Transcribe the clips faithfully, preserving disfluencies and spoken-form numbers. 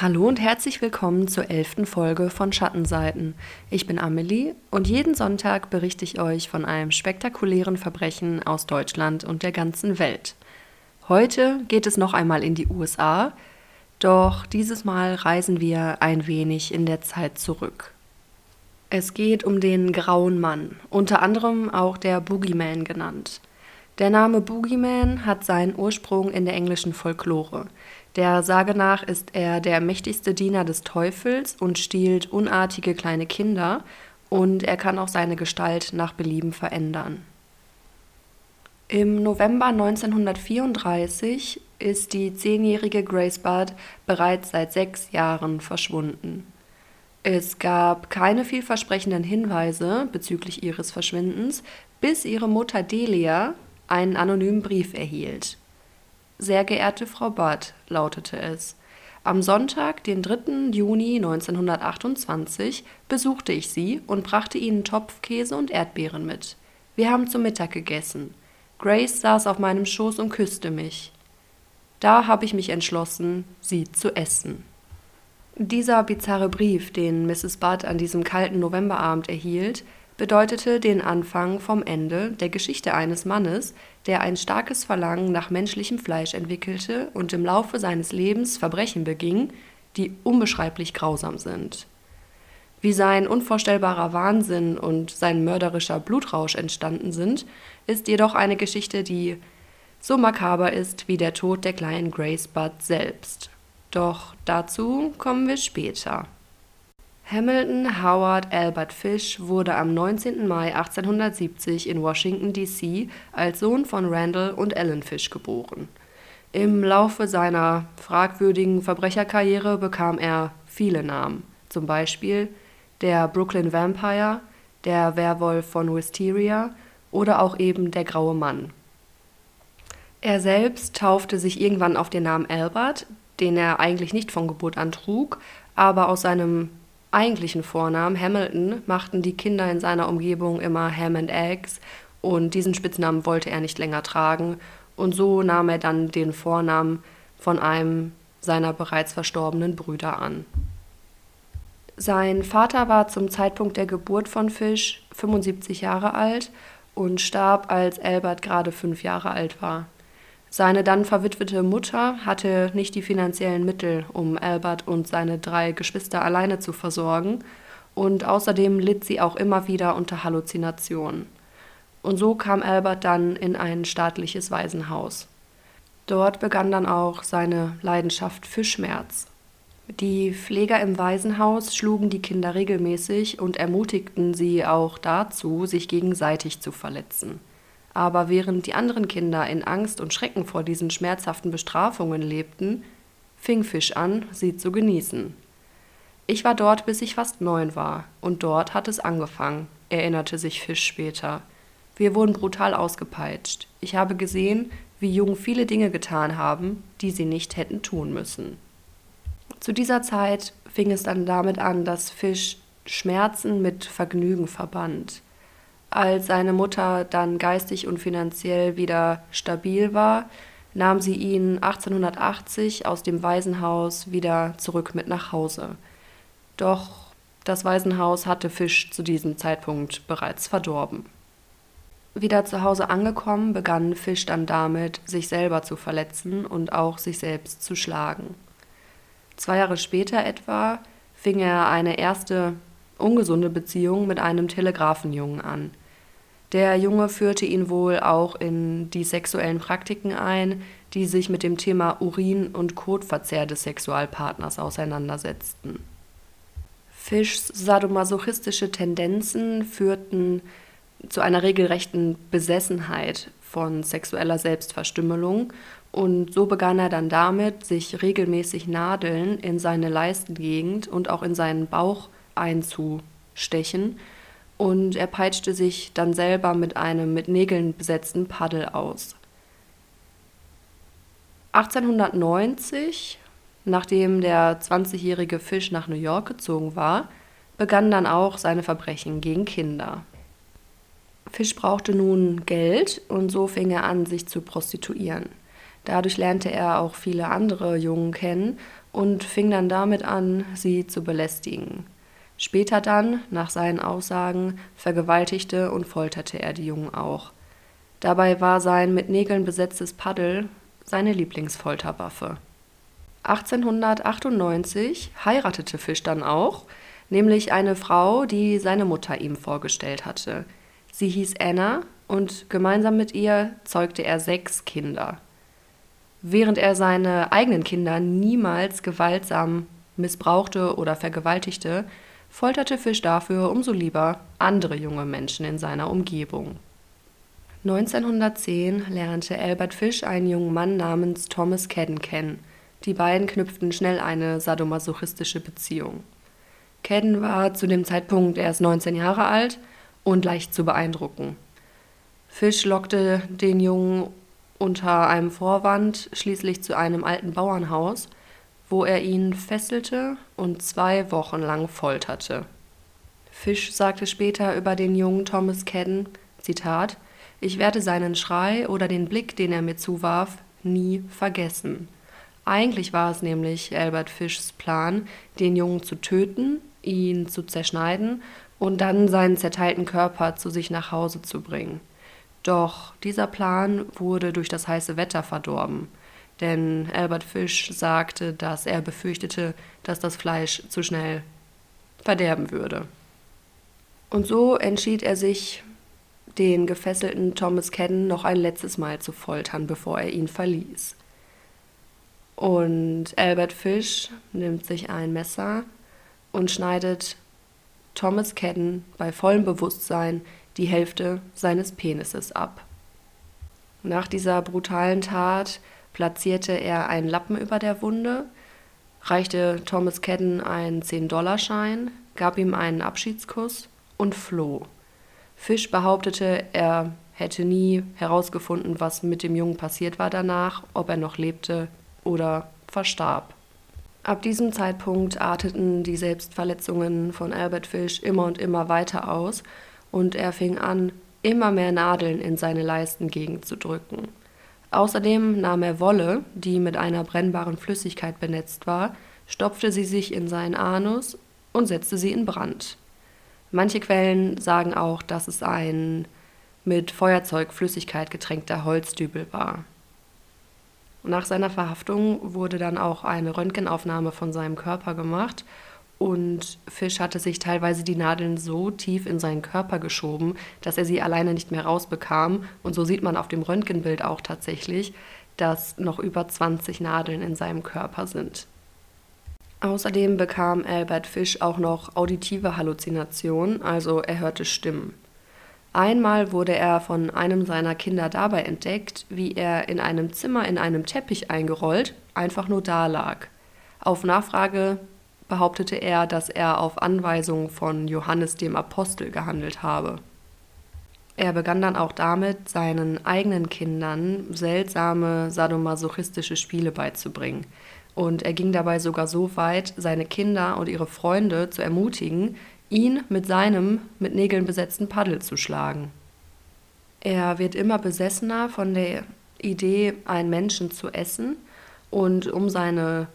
Hallo und herzlich willkommen zur elften Folge von Schattenseiten. Ich bin Amelie und jeden Sonntag berichte ich euch von einem spektakulären Verbrechen aus Deutschland und der ganzen Welt. Heute geht es noch einmal in die U S A, doch dieses Mal reisen wir ein wenig in der Zeit zurück. Es geht um den Grauen Mann, unter anderem auch der Boogeyman genannt. Der Name Boogeyman hat seinen Ursprung in der englischen Folklore. Der Sage nach ist er der mächtigste Diener des Teufels und stiehlt unartige kleine Kinder, und er kann auch seine Gestalt nach Belieben verändern. Im November neunzehnhundertvierunddreißig ist die zehnjährige Grace Budd bereits seit sechs Jahren verschwunden. Es gab keine vielversprechenden Hinweise bezüglich ihres Verschwindens, bis ihre Mutter Delia einen anonymen Brief erhielt. Sehr geehrte Frau Budd, lautete es, am Sonntag, den dritten Juni neunzehnhundertachtundzwanzig, besuchte ich Sie und brachte Ihnen Topfkäse und Erdbeeren mit. Wir haben zu Mittag gegessen. Grace saß auf meinem Schoß und küsste mich. Da habe ich mich entschlossen, sie zu essen. Dieser bizarre Brief, den Misses Budd an diesem kalten Novemberabend erhielt, bedeutete den Anfang vom Ende der Geschichte eines Mannes, der ein starkes Verlangen nach menschlichem Fleisch entwickelte und im Laufe seines Lebens Verbrechen beging, die unbeschreiblich grausam sind. Wie sein unvorstellbarer Wahnsinn und sein mörderischer Blutrausch entstanden sind, ist jedoch eine Geschichte, die so makaber ist wie der Tod der kleinen Grace Budd selbst. Doch dazu kommen wir später. Hamilton Howard Albert Fish wurde am neunzehnten Mai achtzehnhundertsiebzig in Washington, D C als Sohn von Randall und Ellen Fish geboren. Im Laufe seiner fragwürdigen Verbrecherkarriere bekam er viele Namen, zum Beispiel der Brooklyn Vampire, der Werwolf von Wisteria oder auch eben der Graue Mann. Er selbst taufte sich irgendwann auf den Namen Albert, den er eigentlich nicht von Geburt an trug, aber aus seinem eigentlichen Vornamen Hamilton machten die Kinder in seiner Umgebung immer Ham and Eggs, und diesen Spitznamen wollte er nicht länger tragen, und so nahm er dann den Vornamen von einem seiner bereits verstorbenen Brüder an. Sein Vater war zum Zeitpunkt der Geburt von Fish fünfundsiebzig Jahre alt und starb, als Albert gerade fünf Jahre alt war. Seine dann verwitwete Mutter hatte nicht die finanziellen Mittel, um Albert und seine drei Geschwister alleine zu versorgen, und außerdem litt sie auch immer wieder unter Halluzinationen. Und so kam Albert dann in ein staatliches Waisenhaus. Dort begann dann auch seine Leidenschaft für Schmerz. Die Pfleger im Waisenhaus schlugen die Kinder regelmäßig und ermutigten sie auch dazu, sich gegenseitig zu verletzen. Aber während die anderen Kinder in Angst und Schrecken vor diesen schmerzhaften Bestrafungen lebten, fing Fish an, sie zu genießen. Ich war dort, bis ich fast neun war, und dort hat es angefangen, erinnerte sich Fish später. Wir wurden brutal ausgepeitscht. Ich habe gesehen, wie Jungen viele Dinge getan haben, die sie nicht hätten tun müssen. Zu dieser Zeit fing es dann damit an, dass Fish Schmerzen mit Vergnügen verband. Als seine Mutter dann geistig und finanziell wieder stabil war, nahm sie ihn achtzehnhundertachtzig aus dem Waisenhaus wieder zurück mit nach Hause. Doch das Waisenhaus hatte Fish zu diesem Zeitpunkt bereits verdorben. Wieder zu Hause angekommen, begann Fish dann damit, sich selber zu verletzen und auch sich selbst zu schlagen. Zwei Jahre später etwa fing er eine erste ungesunde Beziehung mit einem Telegrafenjungen an. Der Junge führte ihn wohl auch in die sexuellen Praktiken ein, die sich mit dem Thema Urin- und Kotverzehr des Sexualpartners auseinandersetzten. Fischs sadomasochistische Tendenzen führten zu einer regelrechten Besessenheit von sexueller Selbstverstümmelung, und so begann er dann damit, sich regelmäßig Nadeln in seine Leistengegend und auch in seinen Bauch einzustechen, und er peitschte sich dann selber mit einem mit Nägeln besetzten Paddel aus. achtzehnhundertneunzig, nachdem der zwanzigjährige Fish nach New York gezogen war, begannen dann auch seine Verbrechen gegen Kinder. Fish brauchte nun Geld, und so fing er an, sich zu prostituieren. Dadurch lernte er auch viele andere Jungen kennen und fing dann damit an, sie zu belästigen. Später dann, nach seinen Aussagen, vergewaltigte und folterte er die Jungen auch. Dabei war sein mit Nägeln besetztes Paddel seine Lieblingsfolterwaffe. achtzehnhundertachtundneunzig heiratete Fish dann auch, nämlich eine Frau, die seine Mutter ihm vorgestellt hatte. Sie hieß Anna und gemeinsam mit ihr zeugte er sechs Kinder. Während er seine eigenen Kinder niemals gewaltsam missbrauchte oder vergewaltigte, folterte Fish dafür umso lieber andere junge Menschen in seiner Umgebung. neunzehnhundertzehn lernte Albert Fish einen jungen Mann namens Thomas Kedden kennen. Die beiden knüpften schnell eine sadomasochistische Beziehung. Kedden war zu dem Zeitpunkt erst neunzehn Jahre alt und leicht zu beeindrucken. Fish lockte den Jungen unter einem Vorwand schließlich zu einem alten Bauernhaus, wo er ihn fesselte und zwei Wochen lang folterte. Fish sagte später über den jungen Thomas Kedden, Zitat, »Ich werde seinen Schrei oder den Blick, den er mir zuwarf, nie vergessen.« Eigentlich war es nämlich Albert Fishs Plan, den Jungen zu töten, ihn zu zerschneiden und dann seinen zerteilten Körper zu sich nach Hause zu bringen. Doch dieser Plan wurde durch das heiße Wetter verdorben, denn Albert Fish sagte, dass er befürchtete, dass das Fleisch zu schnell verderben würde. Und so entschied er sich, den gefesselten Thomas Kedden noch ein letztes Mal zu foltern, bevor er ihn verließ. Und Albert Fish nimmt sich ein Messer und schneidet Thomas Kedden bei vollem Bewusstsein die Hälfte seines Penises ab. Nach dieser brutalen Tat platzierte er einen Lappen über der Wunde, reichte Thomas Kedden einen zehn-Dollar-Schein, gab ihm einen Abschiedskuss und floh. Fish behauptete, er hätte nie herausgefunden, was mit dem Jungen passiert war danach, ob er noch lebte oder verstarb. Ab diesem Zeitpunkt arteten die Selbstverletzungen von Albert Fish immer und immer weiter aus und er fing an, immer mehr Nadeln in seine Leistengegend zu drücken. Außerdem nahm er Wolle, die mit einer brennbaren Flüssigkeit benetzt war, stopfte sie sich in seinen Anus und setzte sie in Brand. Manche Quellen sagen auch, dass es ein mit Feuerzeugflüssigkeit getränkter Holzdübel war. Nach seiner Verhaftung wurde dann auch eine Röntgenaufnahme von seinem Körper gemacht und Fish hatte sich teilweise die Nadeln so tief in seinen Körper geschoben, dass er sie alleine nicht mehr rausbekam. Und so sieht man auf dem Röntgenbild auch tatsächlich, dass noch über zwanzig Nadeln in seinem Körper sind. Außerdem bekam Albert Fish auch noch auditive Halluzinationen, also er hörte Stimmen. Einmal wurde er von einem seiner Kinder dabei entdeckt, wie er in einem Zimmer in einem Teppich eingerollt einfach nur dalag. Auf Nachfrage behauptete er, dass er auf Anweisung von Johannes dem Apostel gehandelt habe. Er begann dann auch damit, seinen eigenen Kindern seltsame sadomasochistische Spiele beizubringen. Und er ging dabei sogar so weit, seine Kinder und ihre Freunde zu ermutigen, ihn mit seinem mit Nägeln besetzten Paddel zu schlagen. Er wird immer besessener von der Idee, einen Menschen zu essen, und um seine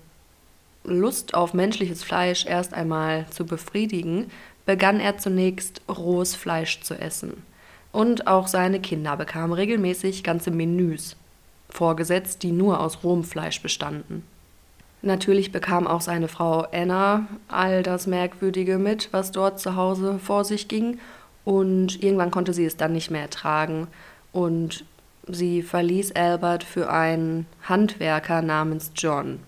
Lust auf menschliches Fleisch erst einmal zu befriedigen, begann er zunächst rohes Fleisch zu essen. Und auch seine Kinder bekamen regelmäßig ganze Menüs vorgesetzt, die nur aus rohem Fleisch bestanden. Natürlich bekam auch seine Frau Anna all das Merkwürdige mit, was dort zu Hause vor sich ging, und irgendwann konnte sie es dann nicht mehr ertragen und sie verließ Albert für einen Handwerker namens John.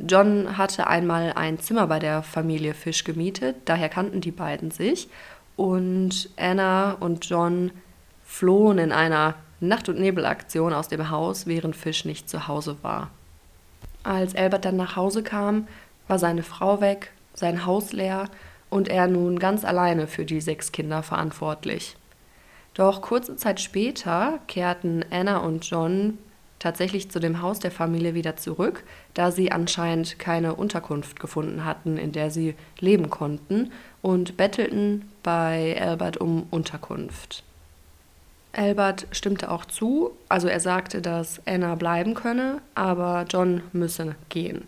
John hatte einmal ein Zimmer bei der Familie Fish gemietet, daher kannten die beiden sich, und Anna und John flohen in einer Nacht- und Nebelaktion aus dem Haus, während Fish nicht zu Hause war. Als Albert dann nach Hause kam, war seine Frau weg, sein Haus leer und er nun ganz alleine für die sechs Kinder verantwortlich. Doch kurze Zeit später kehrten Anna und John tatsächlich zu dem Haus der Familie wieder zurück, da sie anscheinend keine Unterkunft gefunden hatten, in der sie leben konnten, und bettelten bei Albert um Unterkunft. Albert stimmte auch zu, also er sagte, dass Anna bleiben könne, aber John müsse gehen.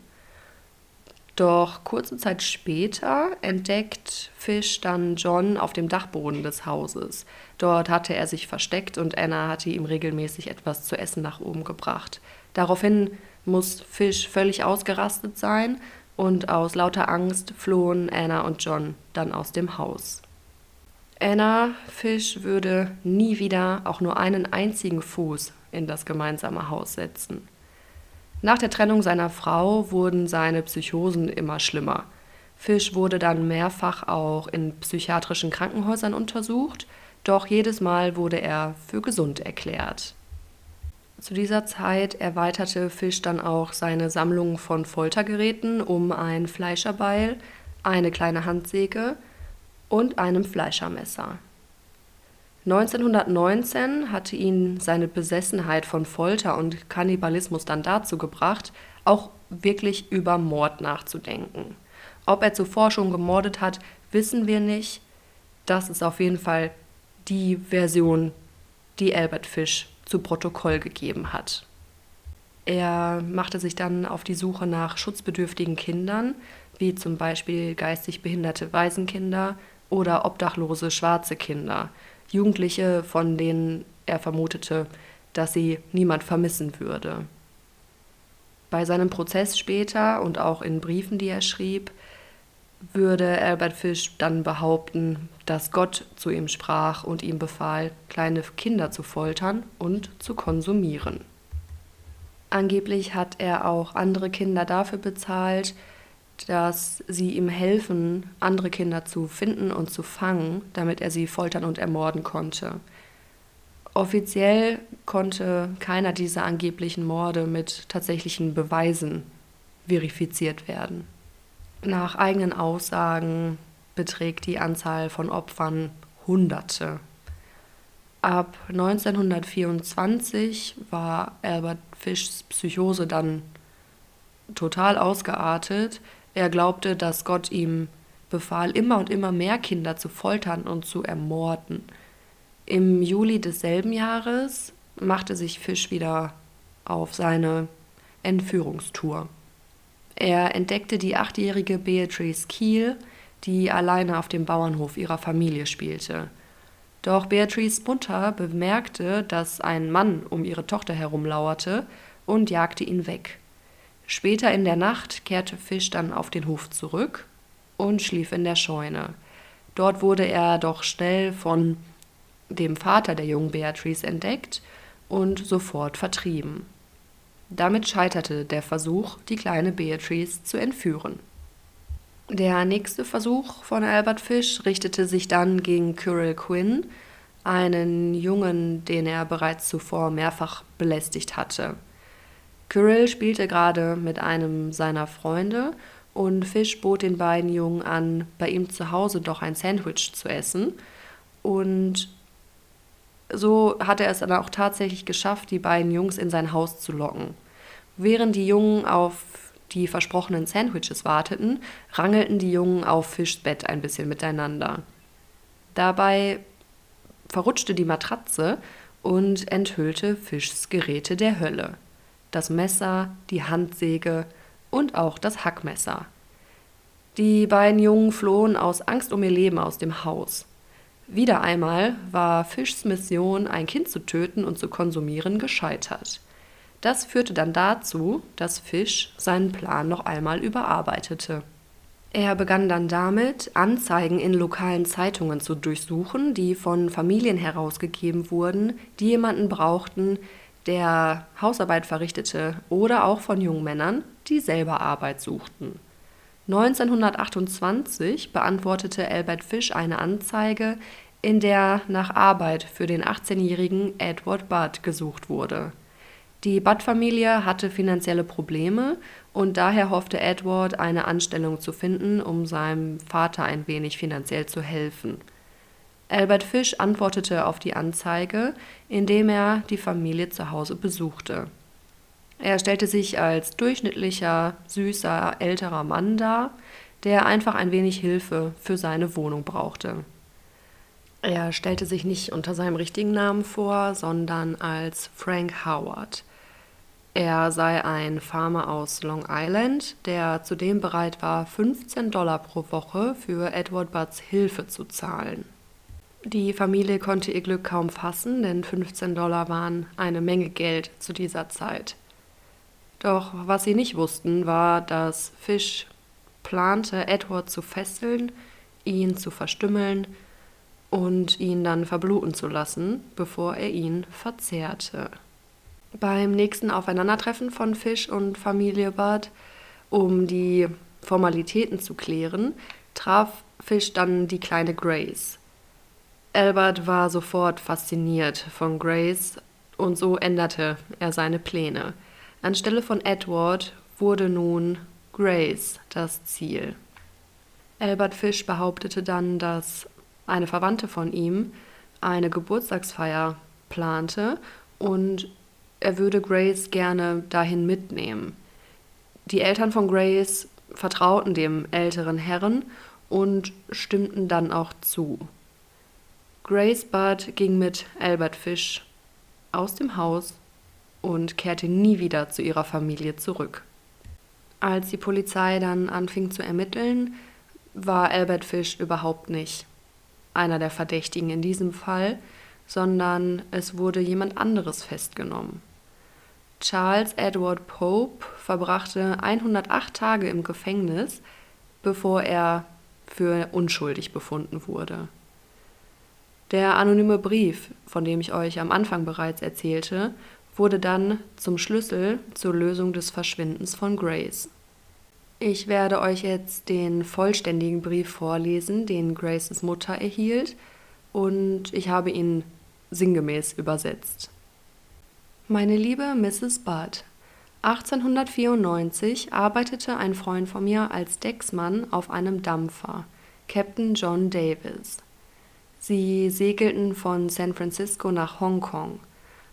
Doch kurze Zeit später entdeckt Fish dann John auf dem Dachboden des Hauses. Dort hatte er sich versteckt und Anna hatte ihm regelmäßig etwas zu essen nach oben gebracht. Daraufhin muss Fish völlig ausgerastet sein und aus lauter Angst flohen Anna und John dann aus dem Haus. Anna Fish würde nie wieder auch nur einen einzigen Fuß in das gemeinsame Haus setzen. Nach der Trennung seiner Frau wurden seine Psychosen immer schlimmer. Fish wurde dann mehrfach auch in psychiatrischen Krankenhäusern untersucht, doch jedes Mal wurde er für gesund erklärt. Zu dieser Zeit erweiterte Fish dann auch seine Sammlung von Foltergeräten um ein Fleischerbeil, eine kleine Handsäge und einem Fleischermesser. neunzehnhundertneunzehn hatte ihn seine Besessenheit von Folter und Kannibalismus dann dazu gebracht, auch wirklich über Mord nachzudenken. Ob er zuvor schon gemordet hat, wissen wir nicht. Das ist auf jeden Fall die Version, die Albert Fish zu Protokoll gegeben hat. Er machte sich dann auf die Suche nach schutzbedürftigen Kindern, wie zum Beispiel geistig behinderte Waisenkinder oder obdachlose schwarze Kinder. Jugendliche, von denen er vermutete, dass sie niemand vermissen würde. Bei seinem Prozess später und auch in Briefen, die er schrieb, würde Albert Fish dann behaupten, dass Gott zu ihm sprach und ihm befahl, kleine Kinder zu foltern und zu konsumieren. Angeblich hat er auch andere Kinder dafür bezahlt, dass sie ihm helfen, andere Kinder zu finden und zu fangen, damit er sie foltern und ermorden konnte. Offiziell konnte keiner dieser angeblichen Morde mit tatsächlichen Beweisen verifiziert werden. Nach eigenen Aussagen beträgt die Anzahl von Opfern Hunderte. Ab neunzehnhundertvierundzwanzig war Albert Fishs Psychose dann total ausgeartet. Er glaubte, dass Gott ihm befahl, immer und immer mehr Kinder zu foltern und zu ermorden. Im Juli desselben Jahres machte sich Fish wieder auf seine Entführungstour. Er entdeckte die achtjährige Beatrice Kiel, die alleine auf dem Bauernhof ihrer Familie spielte. Doch Beatrices Mutter bemerkte, dass ein Mann um ihre Tochter herumlauerte und jagte ihn weg. Später in der Nacht kehrte Fish dann auf den Hof zurück und schlief in der Scheune. Dort wurde er doch schnell von dem Vater der jungen Beatrice entdeckt und sofort vertrieben. Damit scheiterte der Versuch, die kleine Beatrice zu entführen. Der nächste Versuch von Albert Fish richtete sich dann gegen Cyril Quinn, einen Jungen, den er bereits zuvor mehrfach belästigt hatte. Cyril spielte gerade mit einem seiner Freunde und Fish bot den beiden Jungen an, bei ihm zu Hause doch ein Sandwich zu essen. Und so hat er es dann auch tatsächlich geschafft, die beiden Jungs in sein Haus zu locken. Während die Jungen auf die versprochenen Sandwiches warteten, rangelten die Jungen auf Fishs Bett ein bisschen miteinander. Dabei verrutschte die Matratze und enthüllte Fishs Geräte der Hölle. Das Messer, die Handsäge und auch das Hackmesser. Die beiden Jungen flohen aus Angst um ihr Leben aus dem Haus. Wieder einmal war Fishs Mission, ein Kind zu töten und zu konsumieren, gescheitert. Das führte dann dazu, dass Fish seinen Plan noch einmal überarbeitete. Er begann dann damit, Anzeigen in lokalen Zeitungen zu durchsuchen, die von Familien herausgegeben wurden, die jemanden brauchten, der Hausarbeit verrichtete, oder auch von jungen Männern, die selber Arbeit suchten. neunzehnhundertachtundzwanzig beantwortete Albert Fish eine Anzeige, in der nach Arbeit für den achtzehnjährigen Edward Budd gesucht wurde. Die Budd-Familie hatte finanzielle Probleme und daher hoffte Edward, eine Anstellung zu finden, um seinem Vater ein wenig finanziell zu helfen. Albert Fish antwortete auf die Anzeige, indem er die Familie zu Hause besuchte. Er stellte sich als durchschnittlicher, süßer, älterer Mann dar, der einfach ein wenig Hilfe für seine Wohnung brauchte. Er stellte sich nicht unter seinem richtigen Namen vor, sondern als Frank Howard. Er sei ein Farmer aus Long Island, der zudem bereit war, fünfzehn Dollar pro Woche für Edward Budds Hilfe zu zahlen. Die Familie konnte ihr Glück kaum fassen, denn fünfzehn Dollar waren eine Menge Geld zu dieser Zeit. Doch was sie nicht wussten, war, dass Fish plante, Edward zu fesseln, ihn zu verstümmeln und ihn dann verbluten zu lassen, bevor er ihn verzehrte. Beim nächsten Aufeinandertreffen von Fish und Familie Budd, um die Formalitäten zu klären, traf Fish dann die kleine Grace. Albert war sofort fasziniert von Grace und so änderte er seine Pläne. Anstelle von Edward wurde nun Grace das Ziel. Albert Fish behauptete dann, dass eine Verwandte von ihm eine Geburtstagsfeier plante und er würde Grace gerne dahin mitnehmen. Die Eltern von Grace vertrauten dem älteren Herren und stimmten dann auch zu. Grace Budd ging mit Albert Fish aus dem Haus und kehrte nie wieder zu ihrer Familie zurück. Als die Polizei dann anfing zu ermitteln, war Albert Fish überhaupt nicht einer der Verdächtigen in diesem Fall, sondern es wurde jemand anderes festgenommen. Charles Edward Pope verbrachte hundertacht Tage im Gefängnis, bevor er für unschuldig befunden wurde. Der anonyme Brief, von dem ich euch am Anfang bereits erzählte, wurde dann zum Schlüssel zur Lösung des Verschwindens von Grace. Ich werde euch jetzt den vollständigen Brief vorlesen, den Graces Mutter erhielt, und ich habe ihn sinngemäß übersetzt. Meine liebe Misses Budd, achtzehnhundertvierundneunzig arbeitete ein Freund von mir als Decksmann auf einem Dampfer, Captain John Davis. Sie segelten von San Francisco nach Hongkong.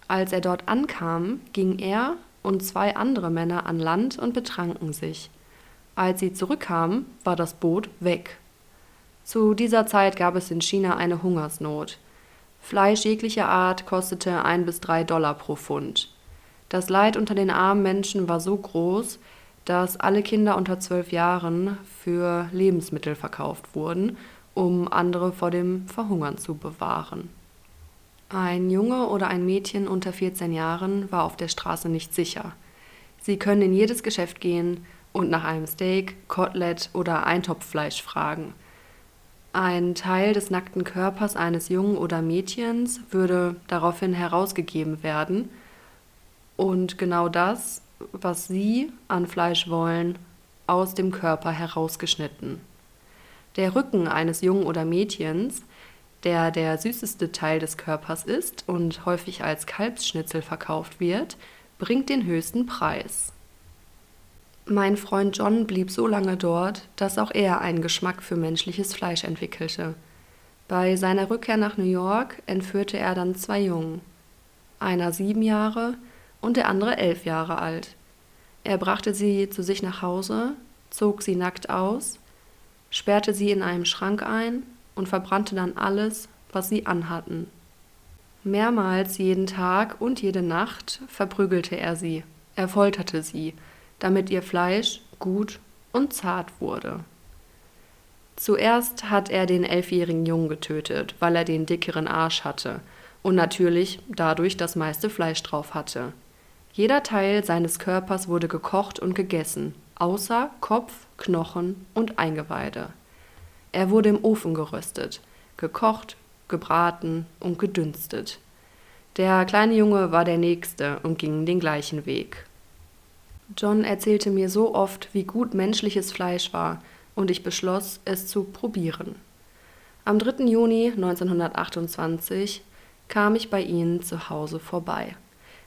Als er dort ankam, ging er und zwei andere Männer an Land und betranken sich. Als sie zurückkamen, war das Boot weg. Zu dieser Zeit gab es in China eine Hungersnot. Fleisch jeglicher Art kostete ein bis drei Dollar pro Pfund. Das Leid unter den armen Menschen war so groß, dass alle Kinder unter zwölf Jahren für Lebensmittel verkauft wurden, um andere vor dem Verhungern zu bewahren. Ein Junge oder ein Mädchen unter vierzehn Jahren war auf der Straße nicht sicher. Sie können in jedes Geschäft gehen und nach einem Steak, Kotelett oder Eintopffleisch fragen. Ein Teil des nackten Körpers eines Jungen oder Mädchens würde daraufhin herausgegeben werden und genau das, was sie an Fleisch wollen, aus dem Körper herausgeschnitten. Der Rücken eines Jungen oder Mädchens, der der süßeste Teil des Körpers ist und häufig als Kalbsschnitzel verkauft wird, bringt den höchsten Preis. Mein Freund John blieb so lange dort, dass auch er einen Geschmack für menschliches Fleisch entwickelte. Bei seiner Rückkehr nach New York entführte er dann zwei Jungen, einer sieben Jahre und der andere elf Jahre alt. Er brachte sie zu sich nach Hause, zog sie nackt aus, sperrte sie in einem Schrank ein und verbrannte dann alles, was sie anhatten. Mehrmals jeden Tag und jede Nacht verprügelte er sie, er folterte sie, damit ihr Fleisch gut und zart wurde. Zuerst hat er den elfjährigen Jungen getötet, weil er den dickeren Arsch hatte und natürlich dadurch das meiste Fleisch drauf hatte. Jeder Teil seines Körpers wurde gekocht und gegessen, außer Kopf, Knochen und Eingeweide. Er wurde im Ofen geröstet, gekocht, gebraten und gedünstet. Der kleine Junge war der Nächste und ging den gleichen Weg. John erzählte mir so oft, wie gut menschliches Fleisch war, und ich beschloss, es zu probieren. Am dritten Juni neunzehnhundertachtundzwanzig kam ich bei ihnen zu Hause vorbei.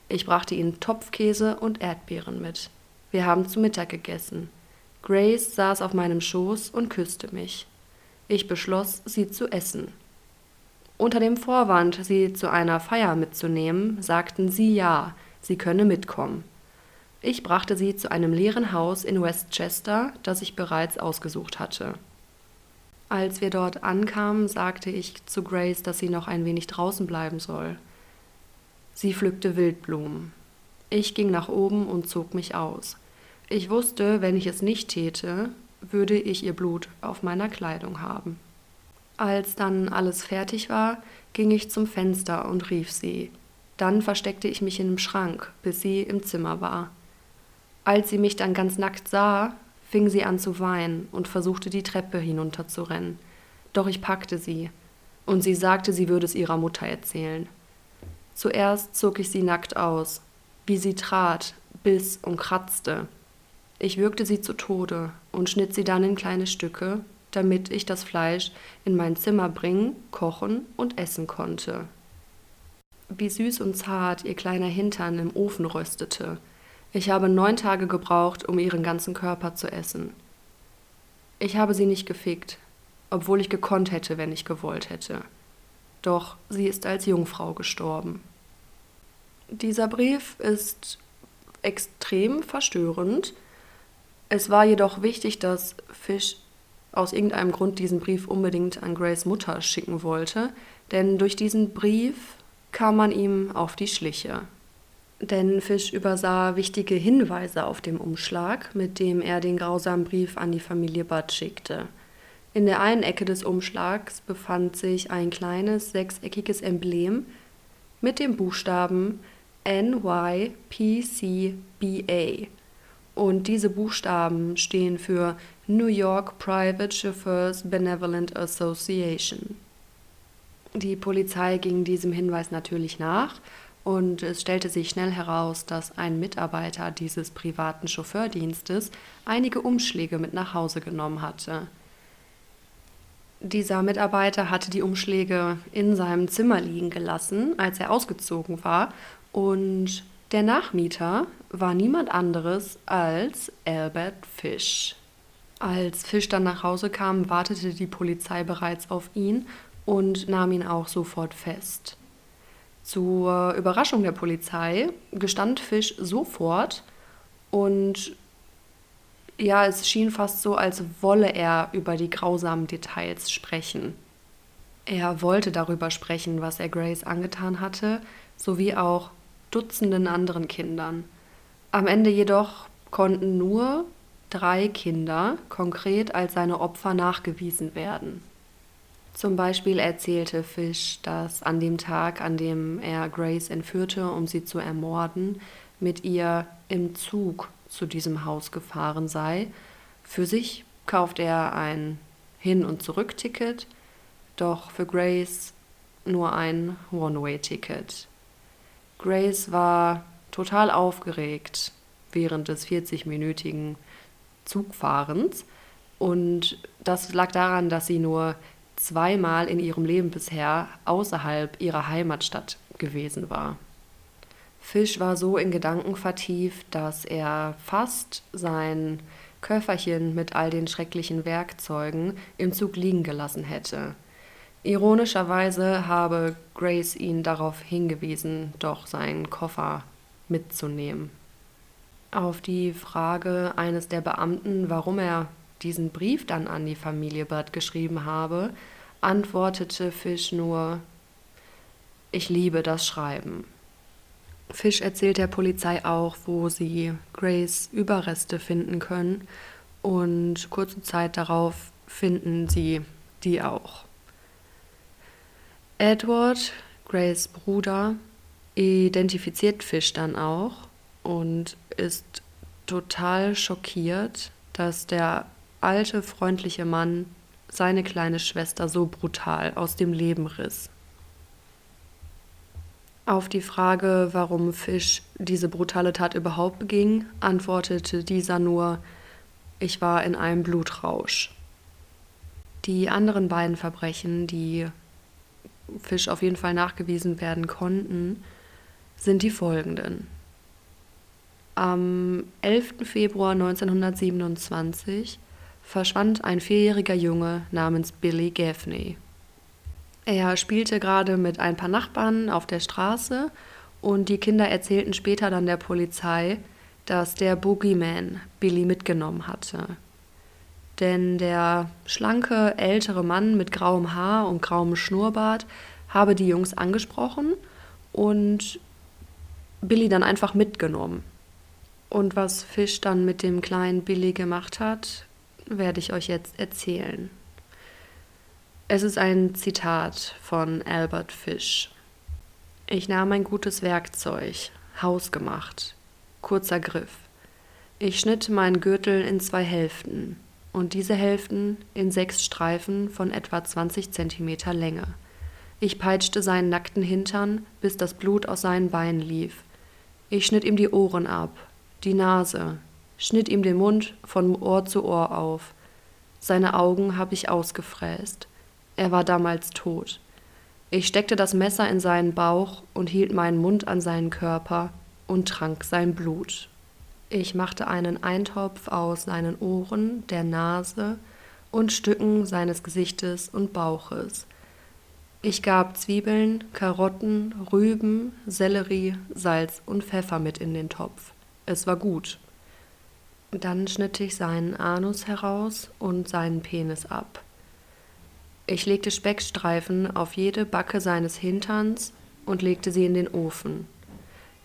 Ich brachte ihnen Topfkäse und Erdbeeren mit. Wir haben zu Mittag gegessen. Grace saß auf meinem Schoß und küsste mich. Ich beschloss, sie zu essen. Unter dem Vorwand, sie zu einer Feier mitzunehmen, sagten sie ja, sie könne mitkommen. Ich brachte sie zu einem leeren Haus in Westchester, das ich bereits ausgesucht hatte. Als wir dort ankamen, sagte ich zu Grace, dass sie noch ein wenig draußen bleiben soll. Sie pflückte Wildblumen. Ich ging nach oben und zog mich aus. Ich wusste, wenn ich es nicht täte, würde ich ihr Blut auf meiner Kleidung haben. Als dann alles fertig war, ging ich zum Fenster und rief sie. Dann versteckte ich mich in einem Schrank, bis sie im Zimmer war. Als sie mich dann ganz nackt sah, fing sie an zu weinen und versuchte, die Treppe hinunter zu rennen. Doch ich packte sie, und sie sagte, sie würde es ihrer Mutter erzählen. Zuerst zog ich sie nackt aus, wie sie trat, biss und kratzte. Ich würgte sie zu Tode und schnitt sie dann in kleine Stücke, damit ich das Fleisch in mein Zimmer bringen, kochen und essen konnte. Wie süß und zart ihr kleiner Hintern im Ofen röstete. Ich habe neun Tage gebraucht, um ihren ganzen Körper zu essen. Ich habe sie nicht gefickt, obwohl ich gekonnt hätte, wenn ich gewollt hätte. Doch sie ist als Jungfrau gestorben. Dieser Brief ist extrem verstörend. Es war jedoch wichtig, dass Fish aus irgendeinem Grund diesen Brief unbedingt an Grace Mutter schicken wollte, denn durch diesen Brief kam man ihm auf die Schliche. Denn Fish übersah wichtige Hinweise auf dem Umschlag, mit dem er den grausamen Brief an die Familie Budd schickte. In der einen Ecke des Umschlags befand sich ein kleines sechseckiges Emblem mit dem Buchstaben N Y P C B A. Und diese Buchstaben stehen für New York Private Chauffeurs Benevolent Association. Die Polizei ging diesem Hinweis natürlich nach und es stellte sich schnell heraus, dass ein Mitarbeiter dieses privaten Chauffeurdienstes einige Umschläge mit nach Hause genommen hatte. Dieser Mitarbeiter hatte die Umschläge in seinem Zimmer liegen gelassen, als er ausgezogen war, und der Nachmieter war niemand anderes als Albert Fish. Als Fish dann nach Hause kam, wartete die Polizei bereits auf ihn und nahm ihn auch sofort fest. Zur Überraschung der Polizei gestand Fish sofort und ja, es schien fast so, als wolle er über die grausamen Details sprechen. Er wollte darüber sprechen, was er Grace angetan hatte, sowie auch Dutzenden anderen Kindern. Am Ende jedoch konnten nur drei Kinder konkret als seine Opfer nachgewiesen werden. Zum Beispiel erzählte Fish, dass an dem Tag, an dem er Grace entführte, um sie zu ermorden, mit ihr im Zug zu diesem Haus gefahren sei. Für sich kaufte er ein Hin- und Zurückticket, doch für Grace nur ein One-Way-Ticket. Grace war total aufgeregt während des vierzigminütigen Zugfahrens und das lag daran, dass sie nur zweimal in ihrem Leben bisher außerhalb ihrer Heimatstadt gewesen war. Fish war so in Gedanken vertieft, dass er fast sein Köfferchen mit all den schrecklichen Werkzeugen im Zug liegen gelassen hätte. Ironischerweise habe Grace ihn darauf hingewiesen, doch seinen Koffer mitzunehmen. Auf die Frage eines der Beamten, warum er diesen Brief dann an die Familie Budd geschrieben habe, antwortete Fish nur, ich liebe das Schreiben. Fish erzählt der Polizei auch, wo sie Grace Überreste finden können und kurze Zeit darauf finden sie die auch. Edward, Grace' Bruder, identifiziert Fish dann auch und ist total schockiert, dass der alte, freundliche Mann seine kleine Schwester so brutal aus dem Leben riss. Auf die Frage, warum Fish diese brutale Tat überhaupt beging, antwortete dieser nur, ich war in einem Blutrausch. Die anderen beiden Verbrechen, die Fish auf jeden Fall nachgewiesen werden konnten, sind die folgenden. Am elften Februar neunzehnhundertsiebenundzwanzig verschwand ein vierjähriger Junge namens Billy Gaffney. Er spielte gerade mit ein paar Nachbarn auf der Straße und die Kinder erzählten später dann der Polizei, dass der Boogeyman Billy mitgenommen hatte. Denn der schlanke, ältere Mann mit grauem Haar und grauem Schnurrbart habe die Jungs angesprochen und Billy dann einfach mitgenommen. Und was Fish dann mit dem kleinen Billy gemacht hat, werde ich euch jetzt erzählen. Es ist ein Zitat von Albert Fish. Ich nahm ein gutes Werkzeug, hausgemacht, kurzer Griff. Ich schnitt meinen Gürtel in zwei Hälften und diese Hälften in sechs Streifen von etwa zwanzig Zentimeter Länge. Ich peitschte seinen nackten Hintern, bis das Blut aus seinen Beinen lief. Ich schnitt ihm die Ohren ab, die Nase, schnitt ihm den Mund von Ohr zu Ohr auf. Seine Augen habe ich ausgefräst. Er war damals tot. Ich steckte das Messer in seinen Bauch und hielt meinen Mund an seinen Körper und trank sein Blut. Ich machte einen Eintopf aus seinen Ohren, der Nase und Stücken seines Gesichtes und Bauches. Ich gab Zwiebeln, Karotten, Rüben, Sellerie, Salz und Pfeffer mit in den Topf. Es war gut. Dann schnitt ich seinen Anus heraus und seinen Penis ab. Ich legte Speckstreifen auf jede Backe seines Hinterns und legte sie in den Ofen.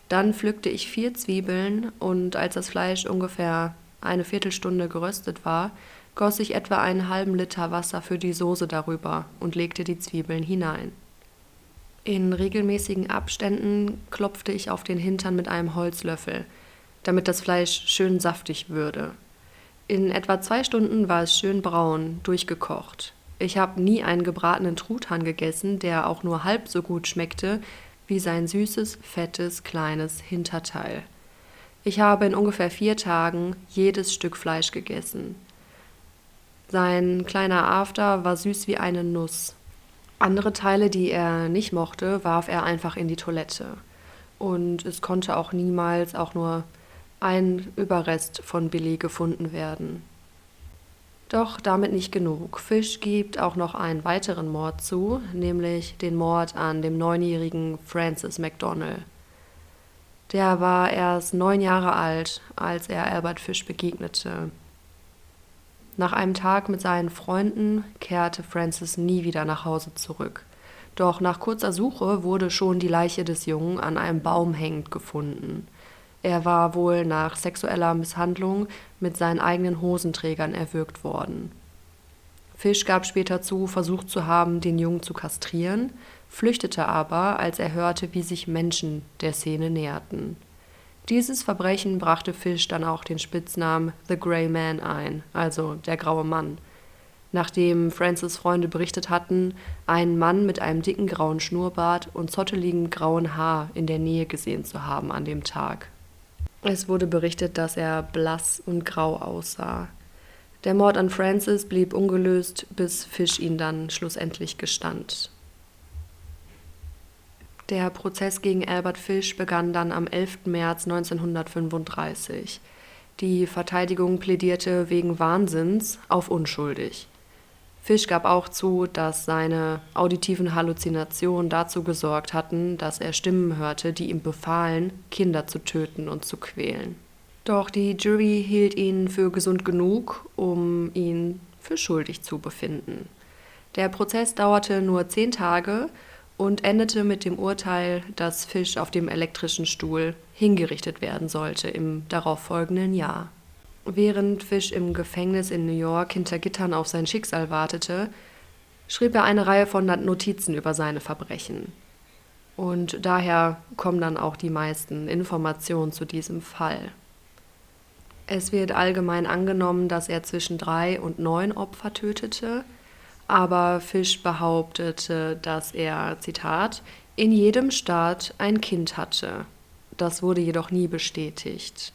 Dann pflückte ich vier Zwiebeln und als das Fleisch ungefähr eine Viertelstunde geröstet war, goss ich etwa einen halben Liter Wasser für die Soße darüber und legte die Zwiebeln hinein. In regelmäßigen Abständen klopfte ich auf den Hintern mit einem Holzlöffel, damit das Fleisch schön saftig würde. In etwa zwei Stunden war es schön braun, durchgekocht. Ich habe nie einen gebratenen Truthahn gegessen, der auch nur halb so gut schmeckte wie sein süßes, fettes, kleines Hinterteil. Ich habe in ungefähr vier Tagen jedes Stück Fleisch gegessen. Sein kleiner After war süß wie eine Nuss. Andere Teile, die er nicht mochte, warf er einfach in die Toilette. Und es konnte auch niemals auch nur ein Überrest von Billy gefunden werden. Doch damit nicht genug. Fish gibt auch noch einen weiteren Mord zu, nämlich den Mord an dem neunjährigen Francis MacDonnell. Der war erst neun Jahre alt, als er Albert Fish begegnete. Nach einem Tag mit seinen Freunden kehrte Francis nie wieder nach Hause zurück. Doch nach kurzer Suche wurde schon die Leiche des Jungen an einem Baum hängend gefunden. Er war wohl nach sexueller Misshandlung mit seinen eigenen Hosenträgern erwürgt worden. Fish gab später zu, versucht zu haben, den Jungen zu kastrieren, flüchtete aber, als er hörte, wie sich Menschen der Szene näherten. Dieses Verbrechen brachte Fish dann auch den Spitznamen The Grey Man ein, also der graue Mann. Nachdem Francis Freunde berichtet hatten, einen Mann mit einem dicken grauen Schnurrbart und zotteligem grauen Haar in der Nähe gesehen zu haben an dem Tag. Es wurde berichtet, dass er blass und grau aussah. Der Mord an Francis blieb ungelöst, bis Fish ihn dann schlussendlich gestand. Der Prozess gegen Albert Fish begann dann am elften März neunzehnhundertfünfunddreißig. Die Verteidigung plädierte wegen Wahnsinns auf unschuldig. Fish gab auch zu, dass seine auditiven Halluzinationen dazu gesorgt hatten, dass er Stimmen hörte, die ihm befahlen, Kinder zu töten und zu quälen. Doch die Jury hielt ihn für gesund genug, um ihn für schuldig zu befinden. Der Prozess dauerte nur zehn Tage und endete mit dem Urteil, dass Fish auf dem elektrischen Stuhl hingerichtet werden sollte im darauffolgenden Jahr. Während Fish im Gefängnis in New York hinter Gittern auf sein Schicksal wartete, schrieb er eine Reihe von Notizen über seine Verbrechen. Und daher kommen dann auch die meisten Informationen zu diesem Fall. Es wird allgemein angenommen, dass er zwischen drei und neun Opfer tötete, aber Fish behauptete, dass er, Zitat, in jedem Staat ein Kind hatte. Das wurde jedoch nie bestätigt.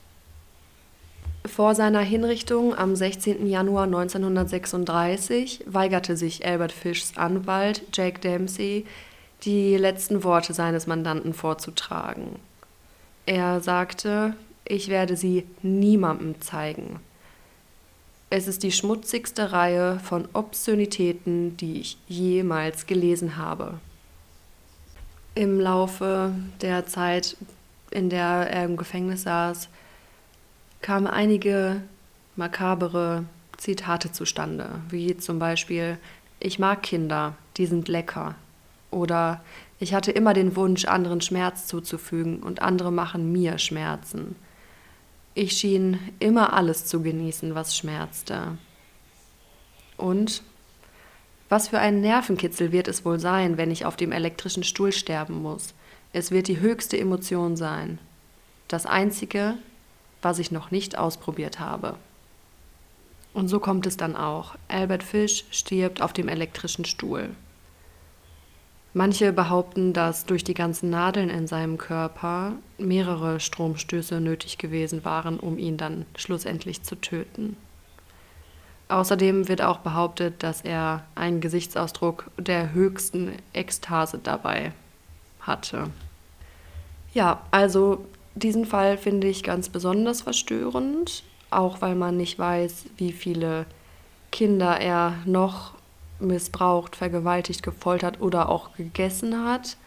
Vor seiner Hinrichtung am sechzehnten Januar neunzehnhundertsechsunddreißig weigerte sich Albert Fishs Anwalt Jake Dempsey, die letzten Worte seines Mandanten vorzutragen. Er sagte, ich werde sie niemandem zeigen. Es ist die schmutzigste Reihe von Obszönitäten, die ich jemals gelesen habe. Im Laufe der Zeit, in der er im Gefängnis saß, kamen einige makabere Zitate zustande, wie zum Beispiel, ich mag Kinder, die sind lecker. Oder Ich hatte immer den Wunsch, anderen Schmerz zuzufügen und andere machen mir Schmerzen. Ich schien immer alles zu genießen, was schmerzte. Und was für ein Nervenkitzel wird es wohl sein, wenn ich auf dem elektrischen Stuhl sterben muss. Es wird die höchste Emotion sein. Das Einzige, was ich noch nicht ausprobiert habe. Und so kommt es dann auch. Albert Fish stirbt auf dem elektrischen Stuhl. Manche behaupten, dass durch die ganzen Nadeln in seinem Körper mehrere Stromstöße nötig gewesen waren, um ihn dann schlussendlich zu töten. Außerdem wird auch behauptet, dass er einen Gesichtsausdruck der höchsten Ekstase dabei hatte. Ja, also diesen Fall finde ich ganz besonders verstörend, auch weil man nicht weiß, wie viele Kinder er noch missbraucht, vergewaltigt, gefoltert oder auch gegessen hat.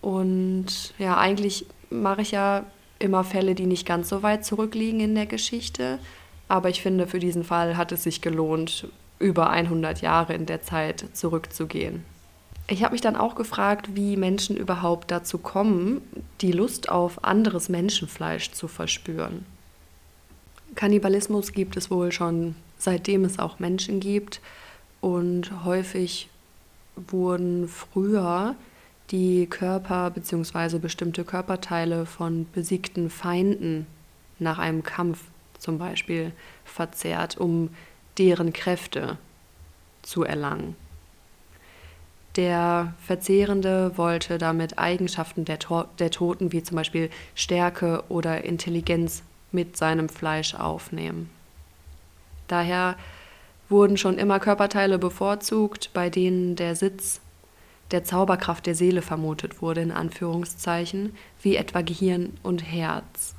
Und ja, eigentlich mache ich ja immer Fälle, die nicht ganz so weit zurückliegen in der Geschichte. Aber ich finde, für diesen Fall hat es sich gelohnt, über hundert Jahre in der Zeit zurückzugehen. Ich habe mich dann auch gefragt, wie Menschen überhaupt dazu kommen, die Lust auf anderes Menschenfleisch zu verspüren. Kannibalismus gibt es wohl schon, seitdem es auch Menschen gibt. Und häufig wurden früher die Körper bzw. bestimmte Körperteile von besiegten Feinden nach einem Kampf zum Beispiel verzehrt, um deren Kräfte zu erlangen. Der Verzehrende wollte damit Eigenschaften der, To- der Toten, wie zum Beispiel Stärke oder Intelligenz, mit seinem Fleisch aufnehmen. Daher wurden schon immer Körperteile bevorzugt, bei denen der Sitz der Zauberkraft der Seele vermutet wurde, in Anführungszeichen, wie etwa Gehirn und Herz.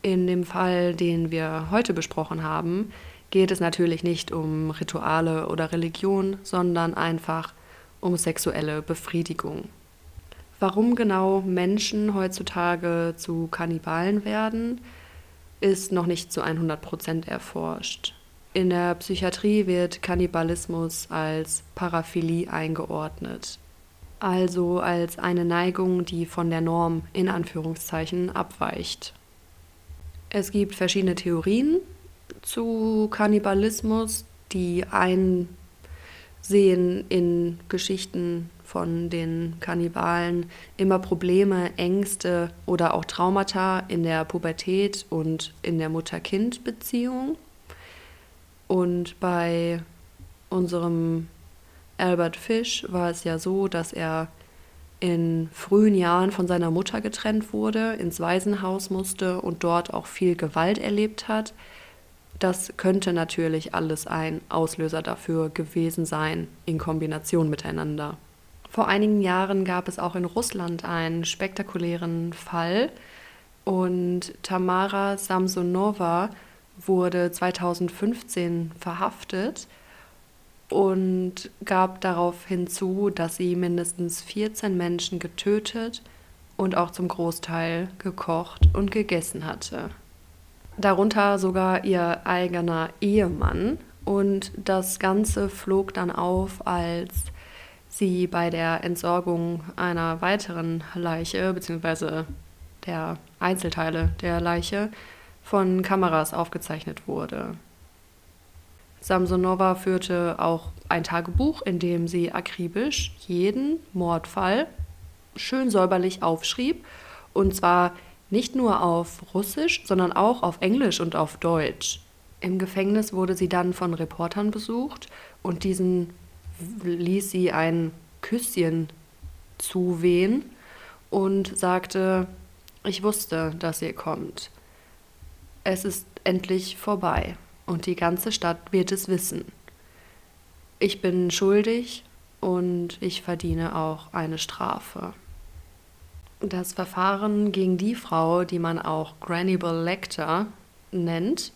In dem Fall, den wir heute besprochen haben, geht es natürlich nicht um Rituale oder Religion, sondern einfach um sexuelle Befriedigung. Warum genau Menschen heutzutage zu Kannibalen werden, ist noch nicht zu hundert Prozent erforscht. In der Psychiatrie wird Kannibalismus als Paraphilie eingeordnet, also als eine Neigung, die von der Norm in Anführungszeichen abweicht. Es gibt verschiedene Theorien zu Kannibalismus, die einsehen in Geschichten von den Kannibalen immer Probleme, Ängste oder auch Traumata in der Pubertät und in der Mutter-Kind-Beziehung. Und bei unserem Albert Fish war es ja so, dass er in frühen Jahren von seiner Mutter getrennt wurde, ins Waisenhaus musste und dort auch viel Gewalt erlebt hat. Das könnte natürlich alles ein Auslöser dafür gewesen sein, in Kombination miteinander. Vor einigen Jahren gab es auch in Russland einen spektakulären Fall und Tamara Samsonova wurde zweitausendfünfzehn verhaftet und gab darauf hinzu, dass sie mindestens vierzehn Menschen getötet und auch zum Großteil gekocht und gegessen hatte. Darunter sogar ihr eigener Ehemann, und das Ganze flog dann auf, als sie bei der Entsorgung einer weiteren Leiche bzw. der Einzelteile der Leiche von Kameras aufgezeichnet wurde. Samsonova führte auch ein Tagebuch, in dem sie akribisch jeden Mordfall schön säuberlich aufschrieb, und zwar nicht nur auf Russisch, sondern auch auf Englisch und auf Deutsch. Im Gefängnis wurde sie dann von Reportern besucht und diesen ließ sie ein Küsschen zuwehen und sagte: Ich wusste, dass ihr kommt. Es ist endlich vorbei und die ganze Stadt wird es wissen. Ich bin schuldig und ich verdiene auch eine Strafe. Das Verfahren gegen die Frau, die man auch Hannibal Lecter nennt,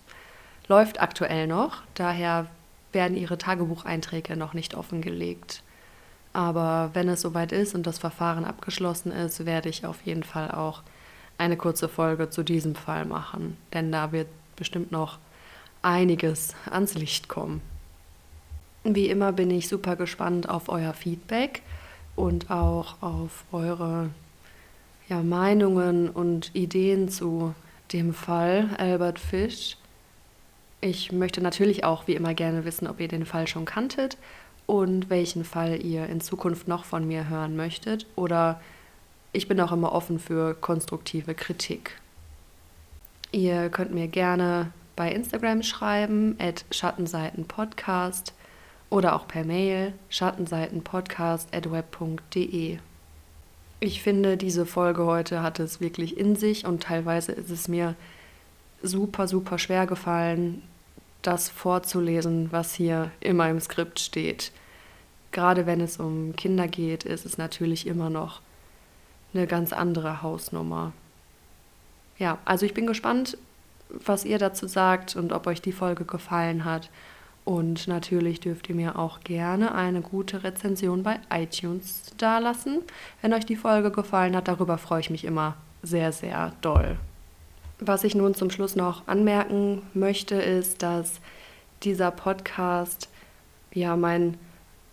läuft aktuell noch, daher werden ihre Tagebucheinträge noch nicht offengelegt. Aber wenn es soweit ist und das Verfahren abgeschlossen ist, werde ich auf jeden Fall auch eine kurze Folge zu diesem Fall machen, denn da wird bestimmt noch einiges ans Licht kommen. Wie immer bin ich super gespannt auf euer Feedback. und auch auf eure ja, Meinungen und Ideen zu dem Fall Albert Fish. Ich möchte natürlich auch wie immer gerne wissen, ob ihr den Fall schon kanntet und welchen Fall ihr in Zukunft noch von mir hören möchtet. Oder ich bin auch immer offen für konstruktive Kritik. Ihr könnt mir gerne bei Instagram schreiben, at schattenseitenpodcast oder auch per Mail schattenseitenpodcast at web punkt de. Ich finde, diese Folge heute hatte es wirklich in sich und teilweise ist es mir super, super schwer gefallen, das vorzulesen, was hier in meinem Skript steht. Gerade wenn es um Kinder geht, ist es natürlich immer noch eine ganz andere Hausnummer. Ja, also ich bin gespannt, was ihr dazu sagt und ob euch die Folge gefallen hat. Und natürlich dürft ihr mir auch gerne eine gute Rezension bei iTunes dalassen. Wenn euch die Folge gefallen hat, darüber freue ich mich immer sehr, sehr doll. Was ich nun zum Schluss noch anmerken möchte, ist, dass dieser Podcast ja mein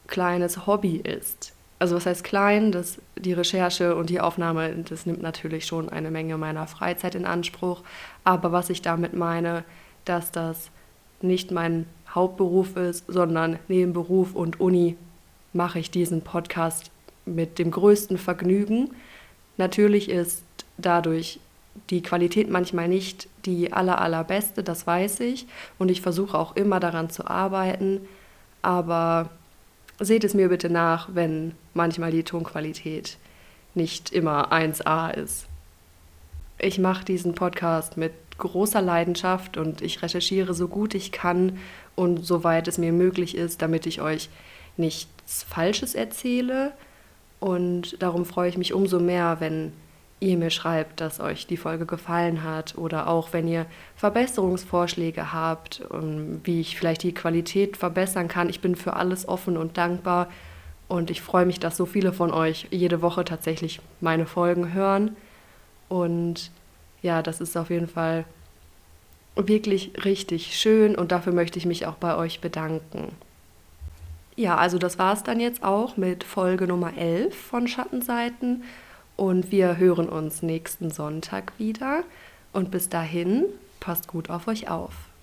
kleines Hobby ist. Also was heißt klein? Das, die Recherche und die Aufnahme, das nimmt natürlich schon eine Menge meiner Freizeit in Anspruch. Aber was ich damit meine, dass das nicht mein Hauptberuf ist, sondern neben Beruf und Uni mache ich diesen Podcast mit dem größten Vergnügen. Natürlich ist dadurch die Qualität manchmal nicht die aller, allerbeste, das weiß ich. Und ich versuche auch immer daran zu arbeiten. Aber seht es mir bitte nach, wenn manchmal die Tonqualität nicht immer eins a ist. Ich mache diesen Podcast mit großer Leidenschaft und ich recherchiere so gut ich kann und soweit es mir möglich ist, damit ich euch nichts Falsches erzähle. Und darum freue ich mich umso mehr, wenn ihr mir schreibt, dass euch die Folge gefallen hat oder auch wenn ihr Verbesserungsvorschläge habt, wie ich vielleicht die Qualität verbessern kann. Ich bin für alles offen und dankbar und ich freue mich, dass so viele von euch jede Woche tatsächlich meine Folgen hören. Und ja, das ist auf jeden Fall wirklich richtig schön und dafür möchte ich mich auch bei euch bedanken. Ja, also das war es dann jetzt auch mit Folge Nummer elf von Schattenseiten und wir hören uns nächsten Sonntag wieder und bis dahin passt gut auf euch auf.